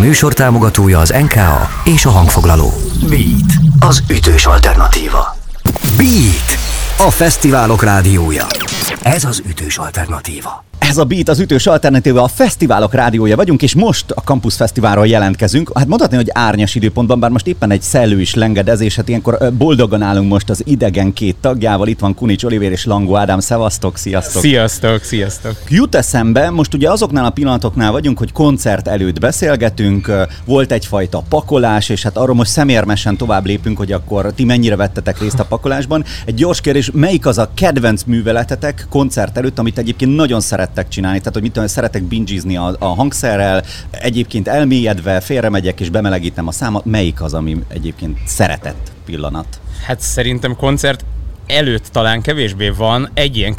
műsor támogatója az NKA és a hangfoglaló. Beat, az ütős alternatíva. Beat, a fesztiválok rádiója. Ez az ütős alternatíva. Ez a Beat, az ütős alternatíva, a fesztiválok rádiója vagyunk, és most a Campus Fesztiválról jelentkezünk. Hát mondhatni, hogy árnyas időpontban, bár most éppen egy szellő is lenged, és hát ilyenkor boldogan állunk most az Idegen két tagjával. Itt van Kunics Olivér és Langó Ádám. Szevasztok, sziasztok! Sziasztok, sziasztok! Jut eszembe, most ugye azoknál a pillanatoknál vagyunk, hogy koncert előtt beszélgetünk, volt egyfajta pakolás, és hát arról most szemérmesen tovább lépünk, hogy akkor ti mennyire vettetek részt a pakolásban. Egy gyors kérdés, melyik az a kedvenc műveletetek koncert előtt, amit egyébként nagyon szerettek csinálni? Tehát, hogy mit tudom, szeretek bingizni a hangszerrel, egyébként elmélyedve félremegyek és bemelegítem a számat. Melyik az, ami egyébként szeretett pillanat? Hát szerintem koncert előtt talán kevésbé van, egy ilyen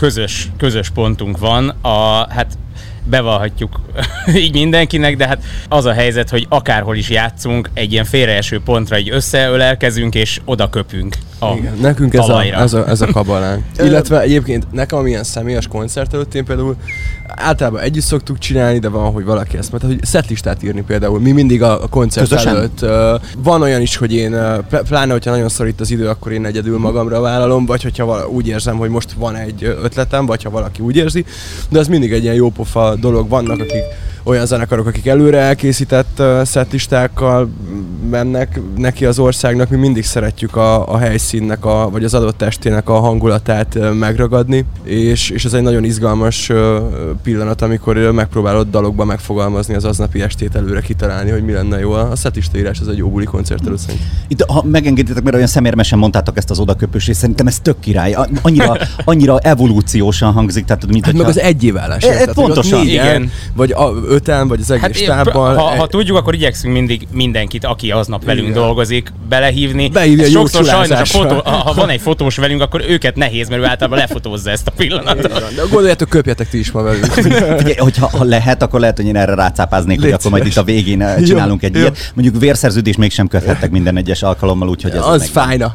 közös pontunk van, hát bevallhatjuk így mindenkinek, de hát az a helyzet, hogy akárhol is játszunk, egy ilyen félreeső pontra így összeölelkezünk, és oda köpünk a igen, nekünk talajra. Ez a kabalánk. Illetve egyébként nekem amilyen személyes koncert előtt, én például általában együtt szoktuk csinálni, de van, hogy valaki ezt mondta, hogy szettlistát írni például. Mi mindig a koncert közösen? Előtt. Van olyan is, hogy én, pláne hogyha nagyon szorít az idő, akkor én egyedül magamra vállalom, vagy hogyha úgy érzem, hogy most van egy ötletem, vagy ha valaki úgy érzi, de ez mindig egy ilyen jó pofa dolog. Vannak, akik olyan zenekarok, akik előre elkészített szetlistákkal mennek neki az országnak. Mi mindig szeretjük a helyszínnek, vagy az adott estének a hangulatát megragadni, és ez egy nagyon izgalmas pillanat, amikor megpróbálod dalokban megfogalmazni az aznapi estét, előre kitalálni, hogy mi lenne jó. A szetlistaírás az egy jó buli koncert előtt szerintem. Itt, ha megengeditek, mert olyan szemérmesen mondtátok ezt az odaköpős, és szerintem ez tök király. Annyira evolúciósan hangzik, tehát mint hát hogyha... meg az egyévállás. Pontosan. Igen. Vagy öten, vagy az egész stábbal. Ha tudjuk, akkor igyekszünk mindig mindenkit, aki aznap velünk igen. dolgozik, belehívni. Beírja jó sokszor sajnos, ha van egy fotós velünk, akkor őket nehéz, mert ő általában lefotózza ezt a pillanatot. Igen, de gondoljátok, köpjetek ti is ma velünk. Hogyha lehet, akkor lehet, hogy én erre rácápáznék, légy hogy akkor majd itt a végén csinálunk jó, egy jó. ilyet. Mondjuk vérszerződés mégsem köthettek minden egyes alkalommal, úgyhogy ez az fájna.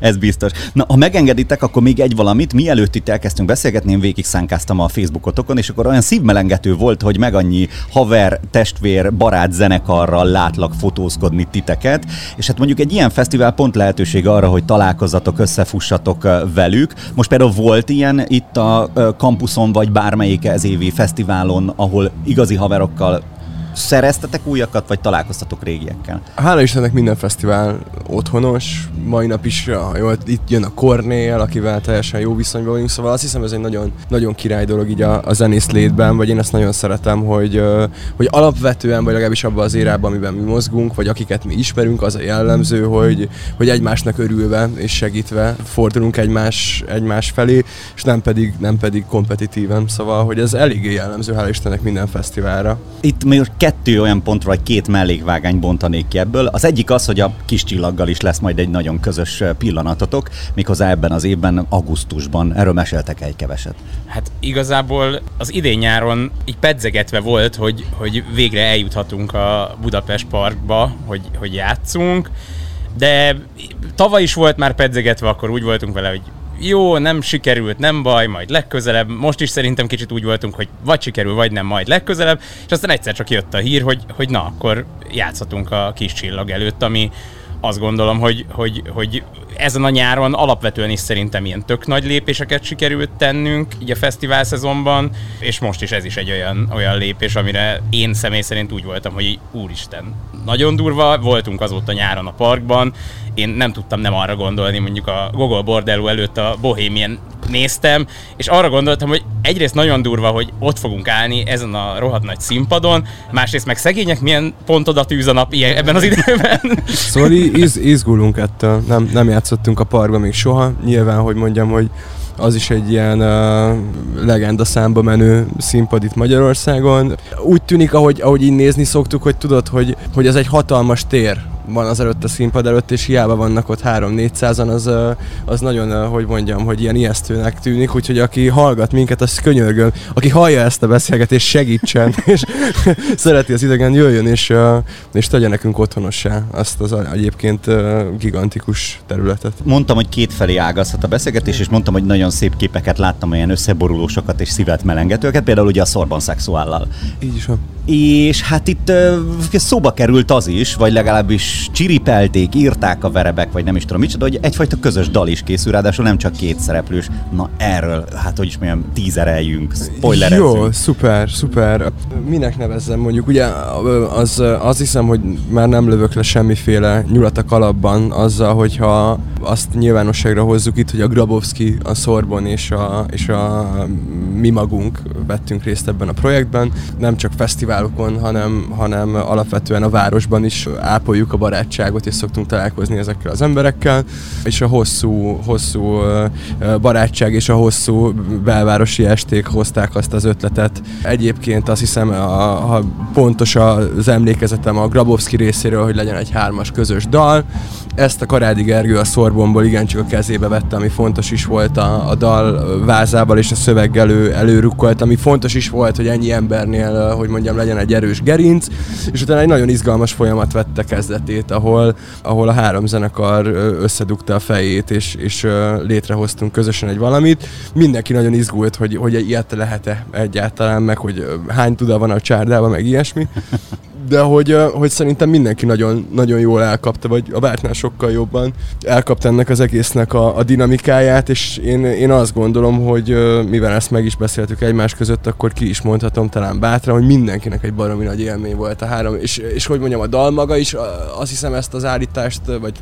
Ez biztos. Na, ha megengeditek, akkor még egy valamit. Mielőtt itt elkezdtünk beszélgetni, én végig szánkáztam a Facebookotokon, és akkor olyan szívmelengető volt, hogy meg annyi haver, testvér, barát zenekarral látlak fotózkodni titeket, és hát mondjuk egy ilyen fesztivál pont lehetőség arra, hogy találkozzatok, összefussatok velük. Most például volt ilyen itt a kampuszon, vagy bármelyik ez évi fesztiválon, ahol igazi haverokkal szereztetek újakat, vagy találkoztatok régiekkel? Hála Istennek minden fesztivál otthonos, mai nap is jó, itt jön a Kornél, akivel teljesen jó viszonyban vagyunk, szóval azt hiszem ez egy nagyon, nagyon király dolog így a zenész létben, vagy én ezt nagyon szeretem, hogy alapvetően, vagy legalábbis abban az érában, amiben mi mozgunk, vagy akiket mi ismerünk, az a jellemző, hogy egymásnak örülve és segítve fordulunk egymás felé, és nem pedig kompetitíven, szóval hogy ez eléggé jellemző, hála Istennek minden fesztiválra. Itt még kettő olyan pontra, vagy két mellékvágány bontanék ki ebből. Az egyik az, hogy a Kis Csillaggal is lesz majd egy nagyon közös pillanatotok, méghozzá ebben az évben, augusztusban. Erről meséltek egy keveset. Hát igazából az idén nyáron így pedzegetve volt, hogy végre eljuthatunk a Budapest Parkba, hogy játszunk, de tavaly is volt már pedzegetve, akkor úgy voltunk vele, hogy jó, nem sikerült, nem baj, majd legközelebb. Most is szerintem kicsit úgy voltunk, hogy vagy sikerül, vagy nem, majd legközelebb. És aztán egyszer csak jött a hír, hogy na, akkor játszhatunk a Kis Csillag előtt, ami azt gondolom, hogy ezen a nyáron alapvetően is szerintem ilyen tök nagy lépéseket sikerült tennünk így a fesztivál szezonban, és most is ez is egy olyan lépés, amire én személy szerint úgy voltam, hogy úristen, nagyon durva, voltunk azóta nyáron a parkban, én nem tudtam nem arra gondolni, mondjuk a Gogol Bordello előtt a Bohemian néztem, és arra gondoltam, hogy egyrészt nagyon durva, hogy ott fogunk állni ezen a rohadt nagy színpadon, másrészt meg szegények milyen pont oda tűz a nap ebben az időben. Szóval izgulunk ettől, nem játszottunk a parkban még soha, nyilván, hogy mondjam, hogy az is egy ilyen legenda számba menő színpad itt Magyarországon. Úgy tűnik, ahogy így nézni szoktuk, hogy tudod, hogy ez egy hatalmas tér, van az előtt a színpad előtt, és hiába vannak ott 3-400-an, az nagyon, hogy mondjam, hogy ilyen ijesztőnek tűnik, úgyhogy aki hallgat minket, az könyörgöm, aki hallja ezt a beszélgetést, segítsen, és szereti az idegen, jöjjön, és tegye nekünk otthonossá azt az egyébként gigantikus területet. Mondtam, hogy kétfelé ágazhat a beszélgetés, és mondtam, hogy nagyon szép képeket láttam, olyan összeborulósokat és szívet melengetőket, például ugye a Szorbon szexuállal. Így is van. És hát itt szóba került az is, vagy legalábbis csiripelték, írták a verebek, vagy nem is tudom micsoda, hogy egyfajta közös dal is készül, ráadásul nem csak két szereplős. Na erről, hát hogy is mondjam, tízereljünk, spoilerezzünk. Jó, szuper, szuper. Minek nevezzem mondjuk? Ugye az hiszem, hogy már nem lövök le semmiféle nyulat a kalapban azzal, hogyha azt nyilvánosságra hozzuk itt, hogy a Grabowski, a Szorbon és a mi magunk vettünk részt ebben a projektben. Nem csak fesztiválokon, hanem alapvetően a városban is ápoljuk a barátságot, és szoktunk találkozni ezekkel az emberekkel. És a hosszú barátság és a hosszú belvárosi esték hozták azt az ötletet. Egyébként azt hiszem, ha pontos az emlékezetem a Grabowski részéről, hogy legyen egy 3-as közös dal. Ezt a Karádi Gergő a Szorbonból igencsak a kezébe vette, ami fontos is volt a dal vázával és a szöveggel előrukkolt, ami fontos is volt, hogy ennyi embernél, hogy mondjam, legyen egy erős gerinc, és utána egy nagyon izgalmas folyamat vette kezdetét, ahol a 3 zenekar összedugta a fejét, és létrehoztunk közösen egy valamit. Mindenki nagyon izgult, hogy ilyet lehet-e egyáltalán, meg hogy hány tuda van a csárdában, meg ilyesmi. De hogy szerintem mindenki nagyon, nagyon jól elkapta, vagy a vártnál sokkal jobban elkapta ennek az egésznek a dinamikáját, és én azt gondolom, hogy mivel ezt meg is beszéltük egymás között, akkor ki is mondhatom talán bátran, hogy mindenkinek egy baromi nagy élmény volt a 3, és hogy mondjam, a dal maga is, azt hiszem ezt az állítást, vagy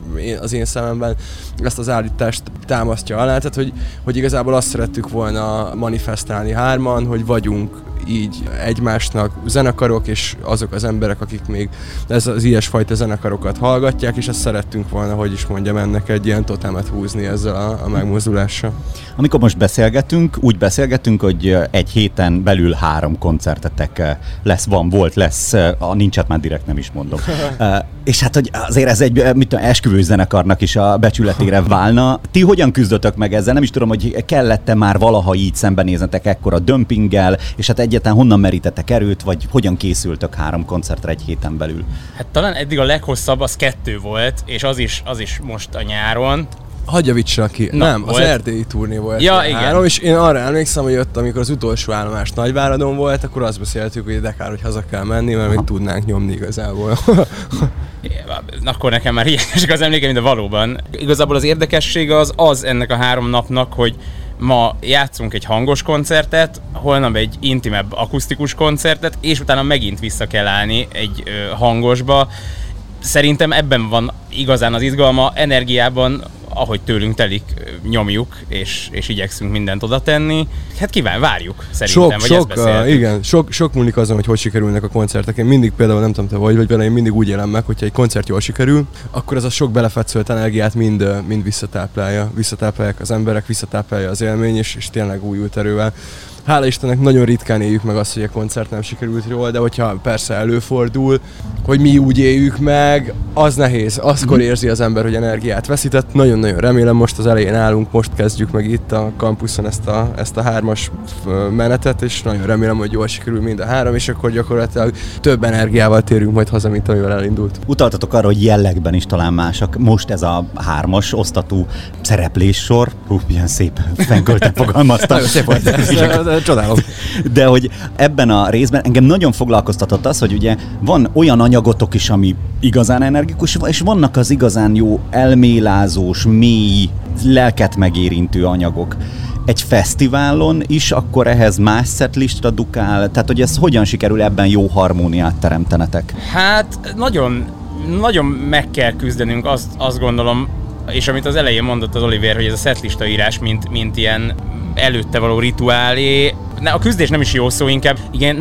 az én szememben ezt az állítást támasztja alá, tehát hogy igazából azt szerettük volna manifestálni 3-an, hogy vagyunk így egymásnak zenekarok, és azok az emberek, akik még az ilyesfajta zenekarokat hallgatják, és ezt szerettünk volna, hogy is mondjam, ennek egy ilyen totemet húzni ezzel a megmozdulással. Amikor most beszélgetünk, úgy beszélgetünk, hogy egy héten belül 3 koncertetek lesz, volt, a nincset már direkt nem is mondom. És hát, hogy azért ez egy esküvős zenekarnak is a becsületére válna. Ti hogyan küzdötök meg ezzel? Nem is tudom, hogy kellett-e már valaha így szembenéznetek ekkora dömpinggel, és hát egyáltalán honnan merítetek erőt, vagy hogyan készültök 3 koncertre egy héten belül? Hát talán eddig a leghosszabb az 2 volt, és az is most a nyáron. Hagyja vicsa ki. Na, nem, volt. Az erdélyi turné volt. Ja, igen. 3, és én arra emlékszem, hogy ott, amikor az utolsó állomás Nagyváradon volt, akkor azt beszéltük, hogy de kár, hogy haza kell menni, mert még tudnánk nyomni igazából. Akkor nekem már hiányosok az emlékeim, de valóban. Igazából az érdekessége az ennek a 3 napnak, hogy ma játszunk egy hangos koncertet, holnap egy intimebb akusztikus koncertet, és utána megint vissza kell állni egy hangosba. Szerintem ebben van igazán az izgalma, energiában, ahogy tőlünk telik, nyomjuk, és igyekszünk mindent oda tenni. Hát várjuk szerintem, vagy ezt beszéltük. Igen, sok múlik azon, hogy sikerülnek a koncertek. Én mindig például, nem tudom te vagy vele, én mindig úgy élem meg, hogyha egy koncert jól sikerül, akkor az a sok belefetszölt energiát mind visszatáplálja. Visszatáplálják az emberek, visszatáplálja az élmény, és tényleg újult erővel. Hála Istennek nagyon ritkán éljük meg azt, hogy a koncert nem sikerült jól, de hogyha persze előfordul, hogy mi úgy éljük meg, az nehéz. Azkor érzi az ember, hogy energiát veszített. Nagyon-nagyon remélem, most az elején állunk, most kezdjük meg itt a kampuszon ezt a 3-as menetet, és nagyon remélem, hogy jól sikerül mind a 3, és akkor gyakorlatilag több energiával térünk majd haza, mint amivel elindult. Utaltatok arra, hogy jellegben is talán másak. Most ez a 3-as osztatú szerepléssor, milyen szép fenkölten fogalmaztam. Csodálom. De hogy ebben a részben engem nagyon foglalkoztatott az, hogy ugye van olyan anyagotok is, ami igazán energikus, és vannak az igazán jó elmélázós, mély, lelket megérintő anyagok. Egy fesztiválon is akkor ehhez más setlistra dukál? Tehát, hogy ez hogyan sikerül ebben jó harmóniát teremtenetek? Hát nagyon, nagyon meg kell küzdenünk, azt gondolom, és amit az elején mondott az Olivér, hogy ez a setlista írás, mint ilyen előtte való rituálé, a küzdés nem is jó szó, inkább igen,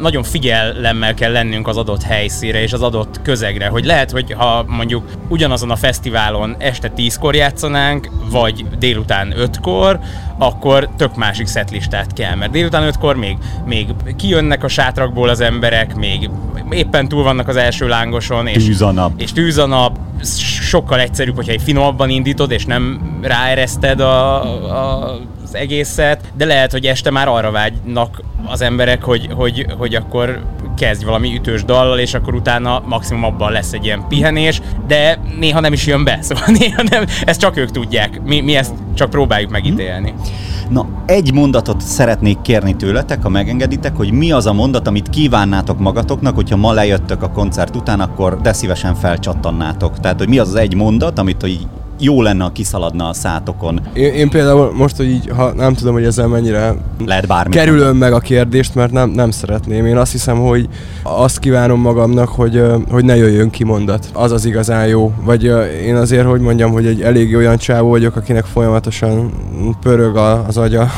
nagyon figyelemmel kell lennünk az adott helyszínre és az adott közegre, hogy lehet, hogy ha mondjuk ugyanazon a fesztiválon este 10-kor játszanánk, vagy délután 5-kor, akkor tök másik szettlistát kell, mert délután 5-kor még kijönnek a sátrakból az emberek, még éppen túl vannak az első lángoson, és tűz a nap. Sokkal egyszerűbb, hogyha egy finomabban indítod, és nem ráereszted az egészet, de lehet, hogy este már arra vágynak az emberek, hogy akkor kezdj valami ütős dallal, és akkor utána maximum abban lesz egy ilyen pihenés, de néha nem is jön be, szóval néha nem, ezt csak ők tudják, mi ezt csak próbáljuk megítélni. Na, egy mondatot szeretnék kérni tőletek, ha megengeditek, hogy mi az a mondat, amit kívánnátok magatoknak, hogyha ma lejöttök a koncert után, akkor de szívesen felcsattannátok. Tehát, hogy mi az az egy mondat, amit így jó lenne, ha kiszaladna a szátokon. Én például most, hogy így, ha nem tudom, hogy ezzel mennyire lehet bármi. Kerülöm meg a kérdést, mert nem szeretném. Én azt hiszem, hogy azt kívánom magamnak, hogy ne jöjjön ki mondat. Az az igazán jó. Vagy én azért, hogy mondjam, hogy egy elég olyan csávó vagyok, akinek folyamatosan pörög az agya,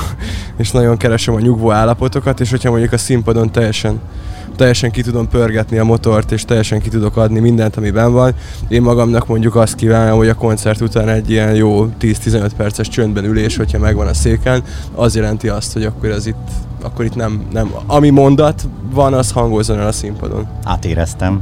és nagyon keresem a nyugvó állapotokat, és hogyha mondjuk a színpadon teljesen ki tudom pörgetni a motort, és teljesen ki tudok adni mindent, ami benn van. Én magamnak mondjuk azt kívánom, hogy a koncert után egy ilyen jó 10-15 perces csöndben ülés, hogyha megvan a széken, az jelenti azt, hogy akkor ez itt, nem. Ami mondat van, az hangozzon el a színpadon. Átéreztem.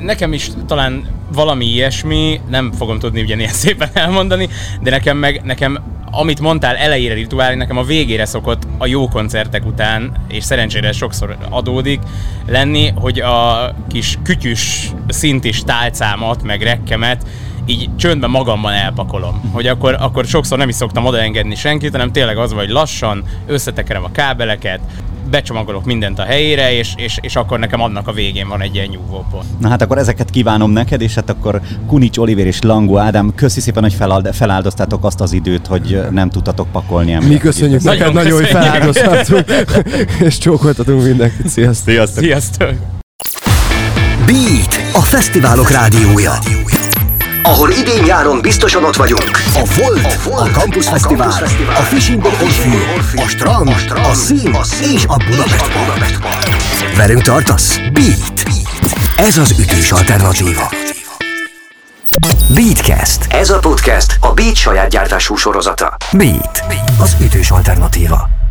Nekem is talán valami ilyesmi, nem fogom tudni ugyanilyen szépen elmondani, de nekem amit mondtál elejére rituálni, nekem a végére szokott a jó koncertek után, és szerencsére sokszor adódik lenni, hogy a kis kütyűs szintis tálcámat, meg rekkemet így csöndben magamban elpakolom. Hogy akkor sokszor nem is szoktam odaengedni senkit, hanem tényleg az, hogy lassan összetekerem a kábeleket, becsomagolok mindent a helyére, és akkor nekem annak a végén van egy ilyen nyúvópont. Na hát akkor ezeket kívánom neked, és hát akkor Kunics Olivér és Langó Ádám, köszi szépen, hogy feláldoztátok azt az időt, hogy nem tudtatok pakolni embert. Mi köszönjük neked, nagyon, hogy feláldoztatok, és csókoltatunk mindenkit. Sziasztok! Beat, a fesztiválok rádiója, ahol idén-nyáron biztosan ott vagyunk. A Volt, a Campus Fesztivál, a Fishing on Orfű, a Strand, a Szín és a Budapest Park. Velünk tartasz? Beat. Ez az ütős alternatíva. Beatcast. Ez a podcast a Beat saját gyártású sorozata. Beat. Az ütős alternatíva.